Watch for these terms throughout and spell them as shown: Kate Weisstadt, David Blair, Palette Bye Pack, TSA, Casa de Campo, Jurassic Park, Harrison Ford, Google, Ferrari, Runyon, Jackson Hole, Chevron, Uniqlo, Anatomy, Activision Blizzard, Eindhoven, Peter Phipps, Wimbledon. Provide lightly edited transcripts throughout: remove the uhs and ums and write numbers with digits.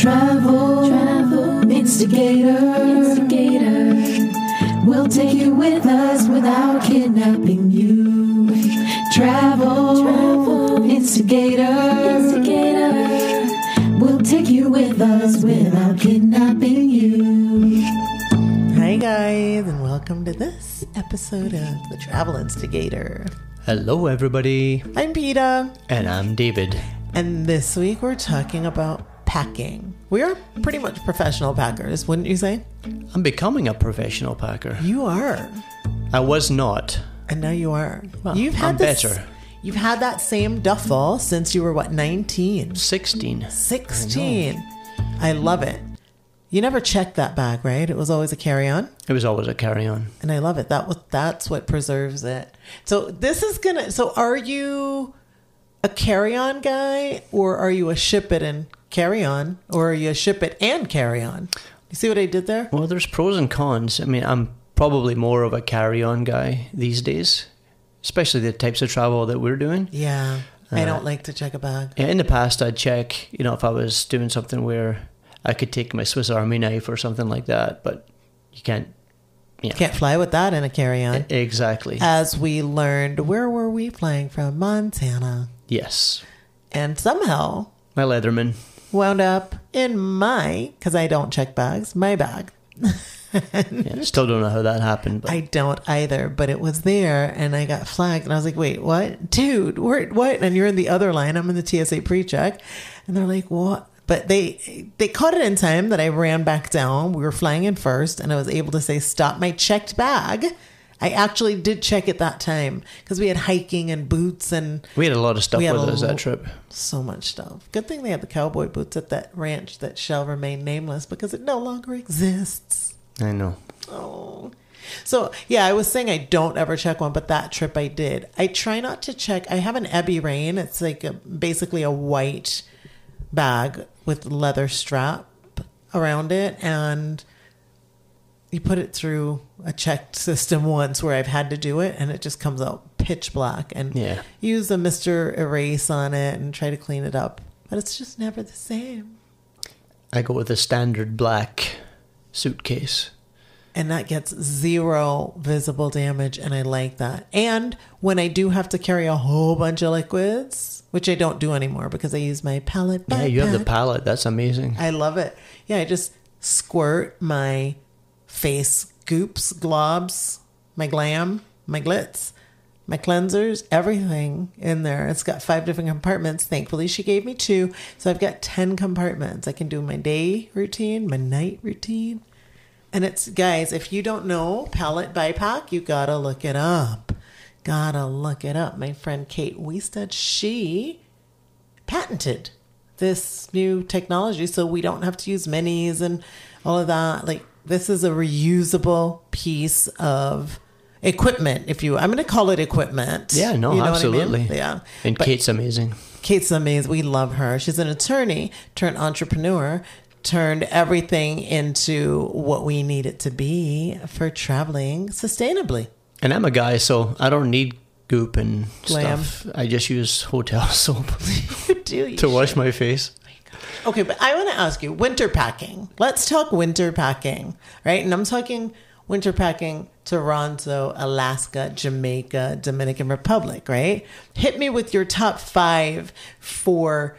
Travel instigator. We'll take you with us without kidnapping you. Travel instigator. We'll take you with us without kidnapping you. Hi guys, and welcome to this episode of The Travel Instigator. Hello everybody. I'm Peter. And I'm David. And this week we're talking about packing. We are pretty much professional packers, wouldn't you say? I'm becoming a professional packer. You are. I was not. And now you are. Well, I'm better. You've had that same duffel since you were, 19? 16. I love it. You never checked that bag, right? It was always a carry-on? It was always a carry-on. And I love it. That's what preserves it. So this is going to... So are you a carry-on guy, or are you a ship it and carry on, or are you a ship it and carry on? You see what I did there? Well, there's pros and cons. I mean, I'm probably more of a carry-on guy these days, especially the types of travel that we're doing. Yeah, I don't like to check a bag. Yeah, in the past, I'd check, if I was doing something where I could take my Swiss Army knife or something like that, but you can't. You can't fly with that in a carry-on. Exactly. As we learned, where were we flying from? Montana. Yes. And somehow... my Leatherman. Wound up in because I don't check bags, my bag. Yeah, still don't know how that happened. But. I don't either, but it was there and I got flagged and I was like, wait, what? Dude, what? And you're in the other line. I'm in the TSA pre-check. And they're like, what? But they caught it in time that I ran back down. We were flying in first and I was able to say, stop my checked bag. I actually did check it that time because we had hiking and boots and... We had a lot of stuff with us that trip. So much stuff. Good thing they had the cowboy boots at that ranch that shall remain nameless because it no longer exists. I know. Oh. So, yeah, I was saying I don't ever check one, but that trip I did. I try not to check. I have an Ebby Rain. It's like basically a white bag with leather strap around it and... You put it through a checked system once where I've had to do it and it just comes out pitch black and use the Mr. Erase on it and try to clean it up. But it's just never the same. I go with a standard black suitcase. And that gets zero visible damage and I like that. And when I do have to carry a whole bunch of liquids, which I don't do anymore because I use my Palette Bye Pack. Yeah, you have the Palette. That's amazing. I love it. Yeah, I just squirt my... face goops, globs, my glam, my glitz, my cleansers, everything in there. It's got 5 different compartments. Thankfully, she gave me 2. So I've got 10 compartments. I can do my day routine, my night routine. And it's, guys, if you don't know Palette Bye Pack, you gotta look it up. My friend Kate Weisstadt, she patented this new technology. So we don't have to use minis and all of that. Like, this is a reusable piece of equipment, I'm going to call it equipment. Yeah, no, you know absolutely. What I mean? Yeah. But Kate's amazing. We love her. She's an attorney turned entrepreneur, turned everything into what we need it to be for traveling sustainably. And I'm a guy, so I don't need goop and stuff. I just use hotel soap to wash my face. Okay, but I want to ask you, winter packing. Let's talk winter packing, right? And I'm talking winter packing, Toronto, Alaska, Jamaica, Dominican Republic, right? Hit me with your top 5 for,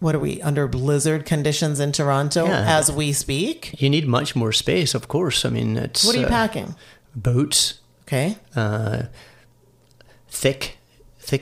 what are we, under blizzard conditions in Toronto as we speak? You need much more space, of course. What are you packing? Boots. Okay. Thick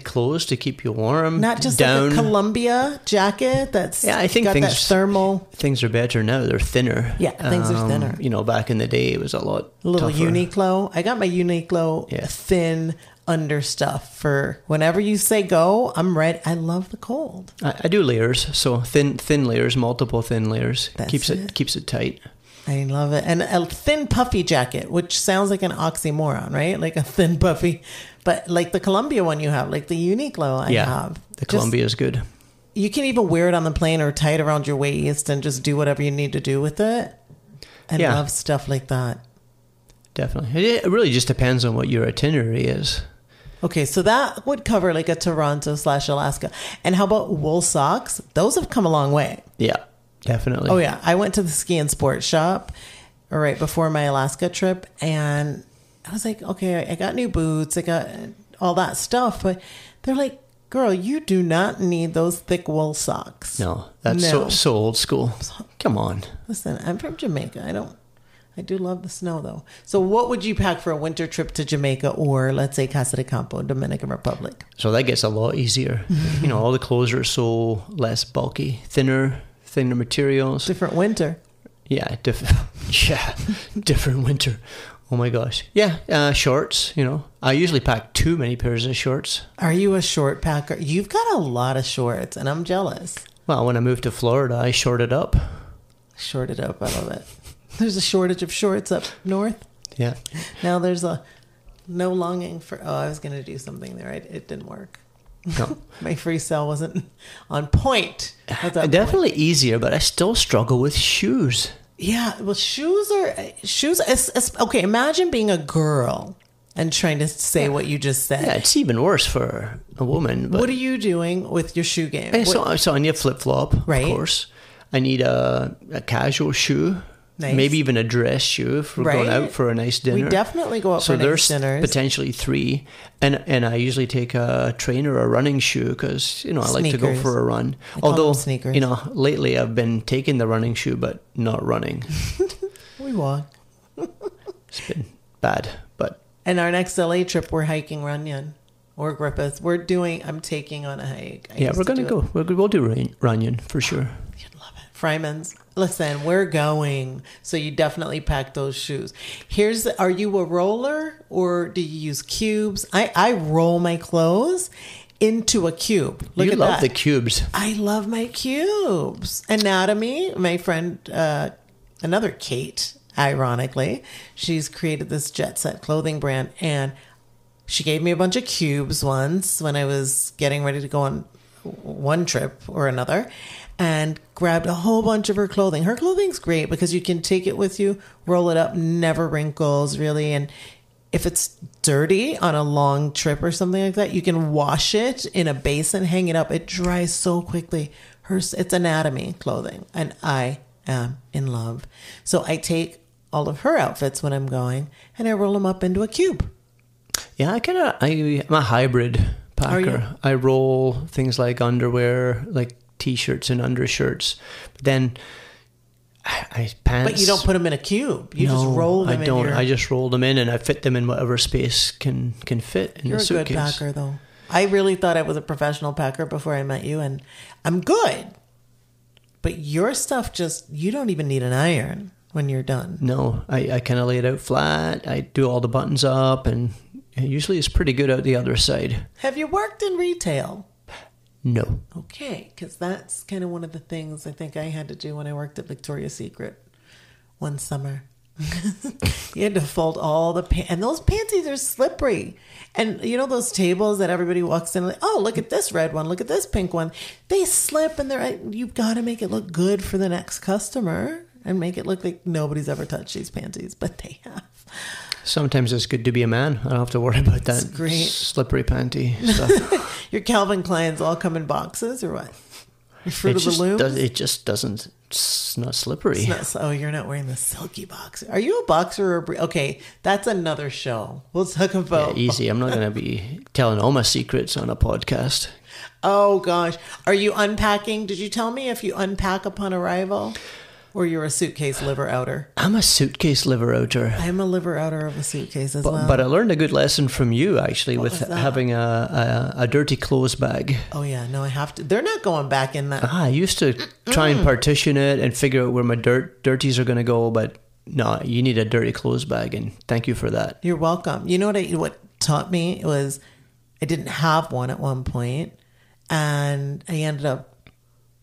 clothes to keep you warm. Not just like a Columbia jacket that's got that thermal. Things are better now. They're thinner. Yeah, things are thinner. Back in the day, it was a lot tougher. Uniqlo. I got my Uniqlo thin understuff for whenever you say go, I'm ready. I love the cold. I do layers, so thin layers, multiple thin layers. That's Keeps it tight. I love it. And a thin puffy jacket, which sounds like an oxymoron, right? Like a thin puffy, but like the Columbia one you have, like the Uniqlo I have. The Columbia is good. You can even wear it on the plane or tie it around your waist and just do whatever you need to do with it. I love stuff like that. Definitely. It really just depends on what your itinerary is. Okay, so that would cover like a Toronto / Alaska. And how about wool socks? Those have come a long way. Yeah. Definitely. Oh, yeah. I went to the ski and sports shop right before my Alaska trip, and I was like, okay, I got new boots. I got all that stuff. But they're like, girl, you do not need those thick wool socks. No, that's so old school. Come on. Listen, I'm from Jamaica. I do love the snow, though. So what would you pack for a winter trip to Jamaica or, let's say, Casa de Campo, Dominican Republic? So that gets a lot easier. You know, all the clothes are so less bulky, thinner materials. Different winter. Yeah, different winter. Oh, my gosh. Yeah, shorts, you know. I usually pack too many pairs of shorts. Are you a short packer? You've got a lot of shorts, and I'm jealous. Well, when I moved to Florida, I shorted up. Shorted up, I love it. There's a shortage of shorts up north. Yeah. Now there's no longing for... Oh, I was going to do something there. It didn't work. No. My free sale wasn't on point. Definitely point. Easier, but I still struggle with shoes. Yeah. Well, shoes. Okay, imagine being a girl and trying to say what you just said. Yeah, it's even worse for a woman. But what are you doing with your shoe game? So I need a flip-flop, right? Of course. I need a casual shoe. Nice. Maybe even a dress shoe if we're going out for a nice dinner. We definitely go out for nice dinners. So there's potentially three. And I usually take a trainer or a running shoe because, you know, I like to go for a run. Although, you know, lately I've been taking the running shoe but not running. We walk. It's been bad. And our next LA trip, we're hiking Runyon or Griffith. I'm taking on a hike. We're going to go. We'll do Runyon for sure. You'd love it. Fryman's. Listen, we're going. So you definitely pack those shoes. Are you a roller or do you use cubes? I roll my clothes into a cube. Look at that. You love the cubes. I love my cubes. Anatomy, my friend, another Kate, ironically, she's created this Jet Set clothing brand. And she gave me a bunch of cubes once when I was getting ready to go on one trip or another. And grabbed a whole bunch of her clothing. Her clothing's great because you can take it with you, roll it up, never wrinkles really. And if it's dirty on a long trip or something like that, you can wash it in a basin, hang it up. It dries so quickly. It's Anatomy clothing. And I am in love. So I take all of her outfits when I'm going and I roll them up into a cube. Yeah, I'm a hybrid packer. I roll things like underwear, like T-shirts and undershirts, but then pants. But you don't put them in a cube. You just roll them in. I just roll them in and I fit them in whatever space can fit in the suitcase. You're a good packer, though. I really thought I was a professional packer before I met you, and I'm good. But your stuff you don't even need an iron when you're done. No, I kind of lay it out flat. I do all the buttons up, and usually it's pretty good out the other side. Have you worked in retail? No. Okay, because that's kind of one of the things I think I had to do when I worked at Victoria's Secret one summer. You had to fold all the pants. And those panties are slippery. And you know those tables that everybody walks in like, oh, look at this red one, look at this pink one. They slip and you've got to make it look good for the next customer and make it look like nobody's ever touched these panties, but they have. Sometimes it's good to be a man. I don't have to worry about that slippery panty stuff. Your Calvin Klein's all come in boxes or what? Your Fruit of the Loom? It just doesn't. It's not slippery. You're not wearing the silky boxer. Are you a boxer or a... Okay, that's another show. We'll talk about... Yeah, easy. I'm not going to be telling all my secrets on a podcast. Oh, gosh. Are you unpacking? Did you tell me if you unpack upon arrival? Or you're a suitcase liver outer. I'm a suitcase liver outer. I'm a liver outer of a suitcase as well. But I learned a good lesson from you, actually, with having a dirty clothes bag. Oh, yeah. No, I have to. They're not going back in that. I used to try and partition it and figure out where my dirties are going to go. But no, you need a dirty clothes bag. And thank you for that. You're welcome. You know what taught me was I didn't have one at one point. And I ended up.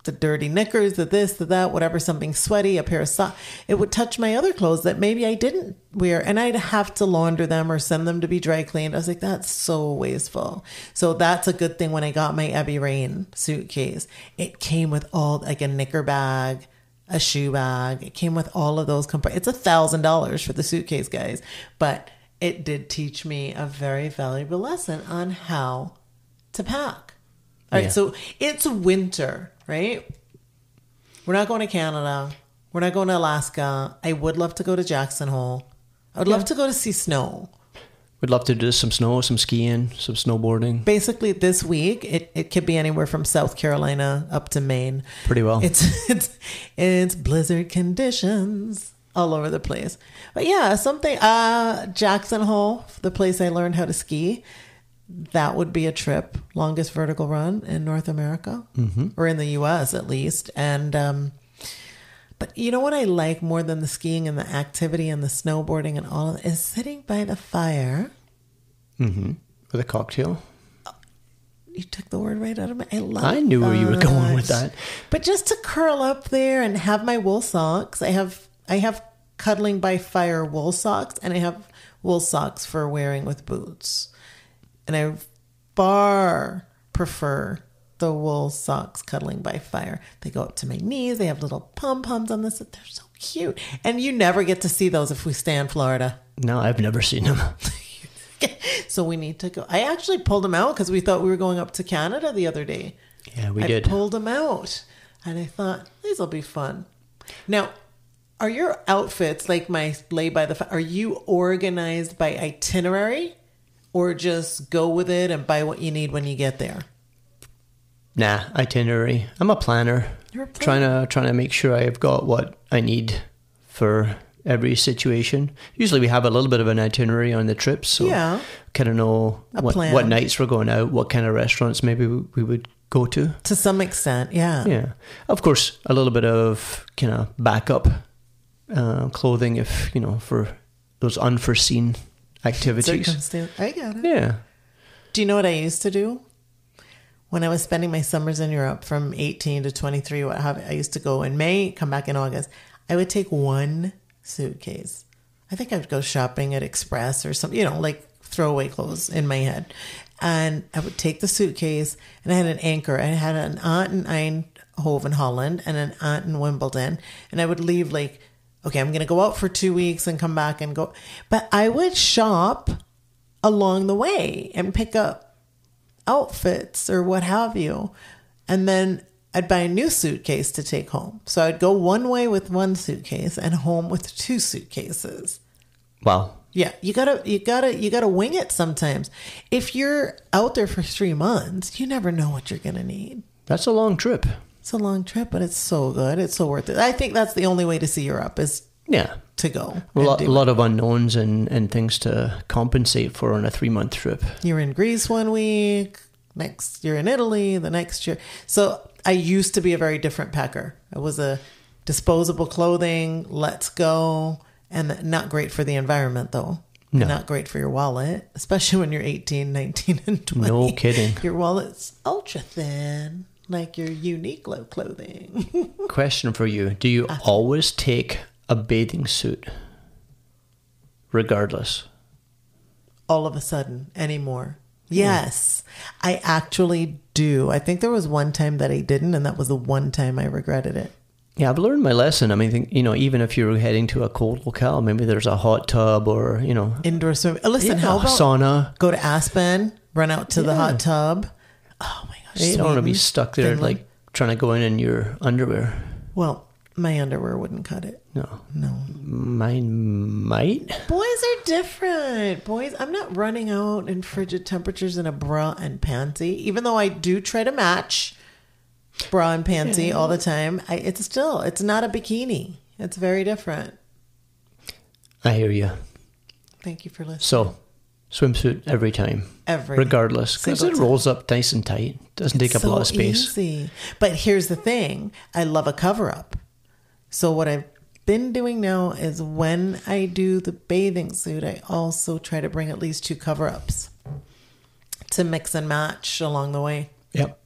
The dirty knickers, the this, the that, whatever, something sweaty, a pair of socks. It would touch my other clothes that maybe I didn't wear. And I'd have to launder them or send them to be dry cleaned. I was like, that's so wasteful. So that's a good thing when I got my Abbey Rain suitcase. It came with all, like a knicker bag, a shoe bag. It came with all of those. It's $1,000 for the suitcase, guys. But it did teach me a very valuable lesson on how to pack. All right, so it's winter. Right? We're not going to Canada. We're not going to Alaska. I would love to go to Jackson Hole. I would love to go to see snow. We'd love to do some snow, some skiing, some snowboarding. Basically, this week, it could be anywhere from South Carolina up to Maine. Pretty well. It's blizzard conditions all over the place. But yeah, something, Jackson Hole, the place I learned how to ski. That would be a trip. Longest vertical run in North America, or in the U.S. at least. And, but you know what I like more than the skiing and the activity and the snowboarding and all of it is sitting by the fire. With a cocktail. Oh, you took the word right out of me. I knew where you were going with that. But just to curl up there and have my wool socks. I have cuddling by fire wool socks, and I have wool socks for wearing with boots. And I far prefer the wool socks cuddling by fire. They go up to my knees. They have little pom-poms on this. They're so cute. And you never get to see those if we stay in Florida. No, I've never seen them. So we need to go. I actually pulled them out because we thought we were going up to Canada the other day. Yeah, we did. I pulled them out. And I thought, these will be fun. Now, are your outfits, like my lay by the fire, are you organized by itinerary? Or just go with it and buy what you need when you get there? Nah, itinerary. I'm a planner. You're a planner. Trying to make sure I've got what I need for every situation. Usually we have a little bit of an itinerary on the trip, so kind of know what nights we're going out, what kind of restaurants maybe we would go to. To some extent, yeah. Yeah. Of course, a little bit of kind of backup clothing if, for those unforeseen activities. I get it. Yeah. Do you know what I used to do? When I was spending my summers in Europe from 18 to 23, I used to go in May, come back in August. I would take one suitcase. I think I would go shopping at Express or something, like throwaway clothes in my head. And I would take the suitcase, and I had an anchor. I had an aunt in Eindhoven, Holland, and an aunt in Wimbledon. And I would leave okay, I'm going to go out for 2 weeks and come back and go. But I would shop along the way and pick up outfits or what have you. And then I'd buy a new suitcase to take home. So I'd go one way with one suitcase and home with two suitcases. Wow. Yeah. You gotta wing it sometimes. If you're out there for 3 months, you never know what you're going to need. That's a long trip. It's a long trip, but it's so good. It's so worth it. I think that's the only way to see Europe is to go. A lot of unknowns and things to compensate for on a 3-month trip. You're in Greece 1 week, next you're in Italy, the next year. So I used to be a very different packer. I was a disposable clothing, let's go, and not great for the environment though. No. Not great for your wallet, especially when you're 18, 19, and 20. No kidding. Your wallet's ultra thin. Like your unique low clothing. Question for you. Do you always take a bathing suit? Regardless. All of a sudden. Anymore. Yes. Yeah. I actually do. I think there was one time that I didn't. And that was the one time I regretted it. Yeah. I've learned my lesson. I mean, even if you're heading to a cold locale, maybe there's a hot tub or, indoor swimming. Listen, how about sauna? Go to Aspen. Run out to the hot tub. Oh my gosh. You don't want to be stuck there trying to go in your underwear. Well, my underwear wouldn't cut it. No. Mine might. Boys are different. Boys, I'm not running out in frigid temperatures in a bra and panty, even though I do try to match bra and panty all the time. It's not a bikini. It's very different. I hear you. Thank you for listening. So, swimsuit every time. Regardless. Because it rolls up nice and tight. Doesn't take up a lot of space. Easy. But here's the thing. I love a cover-up. So what I've been doing now is when I do the bathing suit, I also try to bring at least 2 cover-ups to mix and match along the way. Yep.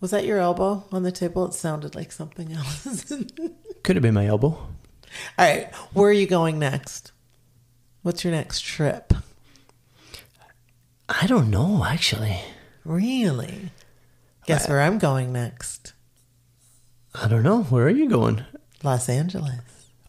Was that your elbow on the table? It sounded like something else. Could have been my elbow. All right. Where are you going next? What's your next trip? I don't know, actually. Really? Guess where I'm going next. I don't know. Where are you going? Los Angeles.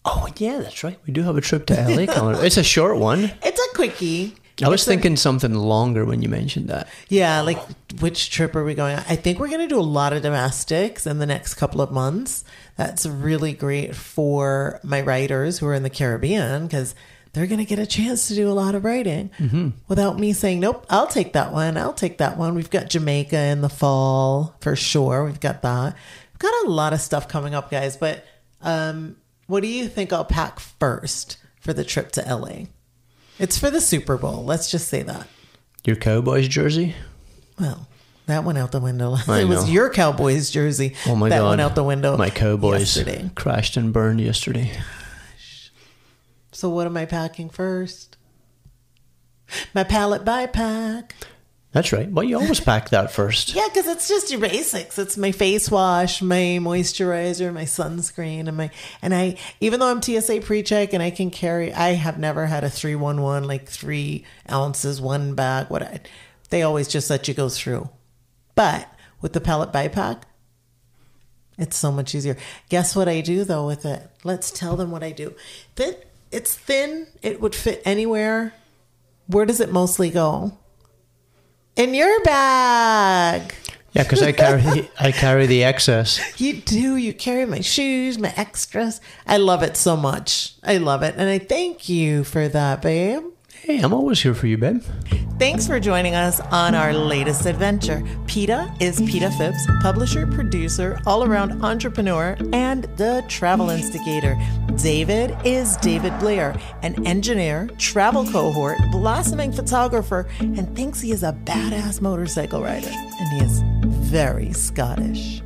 Oh, yeah, that's right. We do have a trip to LA coming. It's a short one. It's a quickie. I was thinking something longer when you mentioned that. Yeah, like which trip are we going on? I think we're going to do a lot of domestics in the next couple of months. That's really great for my writers who are in the Caribbean because they're going to get a chance to do a lot of writing without me saying, nope, I'll take that one. I'll take that one. We've got Jamaica in the fall for sure. We've got that. We've got a lot of stuff coming up, guys. But what do you think I'll pack first for the trip to LA? It's for the Super Bowl. Let's just say that. Your Cowboys jersey? Well, that went out the window. It was your Cowboys jersey. Oh my God. That went out the window. My Cowboys yesterday. Crashed and burned yesterday. Gosh. So what am I packing first? My Palette Bye Pack. That's right. Well, you always pack that first. Yeah, because it's just your basics. It's my face wash, my moisturizer, my sunscreen, and I even though I'm TSA pre-check and I can carry, I have never had a 311 like 3 ounces, one bag. They always just let you go through. But with the Palette Bye Pack, it's so much easier. Guess what I do though with it? Let's tell them what I do. It's thin. It would fit anywhere. Where does it mostly go? In your bag. Yeah, because I carry the excess. You do. You carry my shoes, my extras. I love it so much. I love it. And I thank you for that, babe. Hey, I'm always here for you, babe. Thanks for joining us on our latest adventure. PETA is Peter Phipps, publisher, producer, all-around entrepreneur, and the travel instigator. David is David Blair, an engineer, travel cohort, blossoming photographer, and thinks he is a badass motorcycle rider. And he is very Scottish.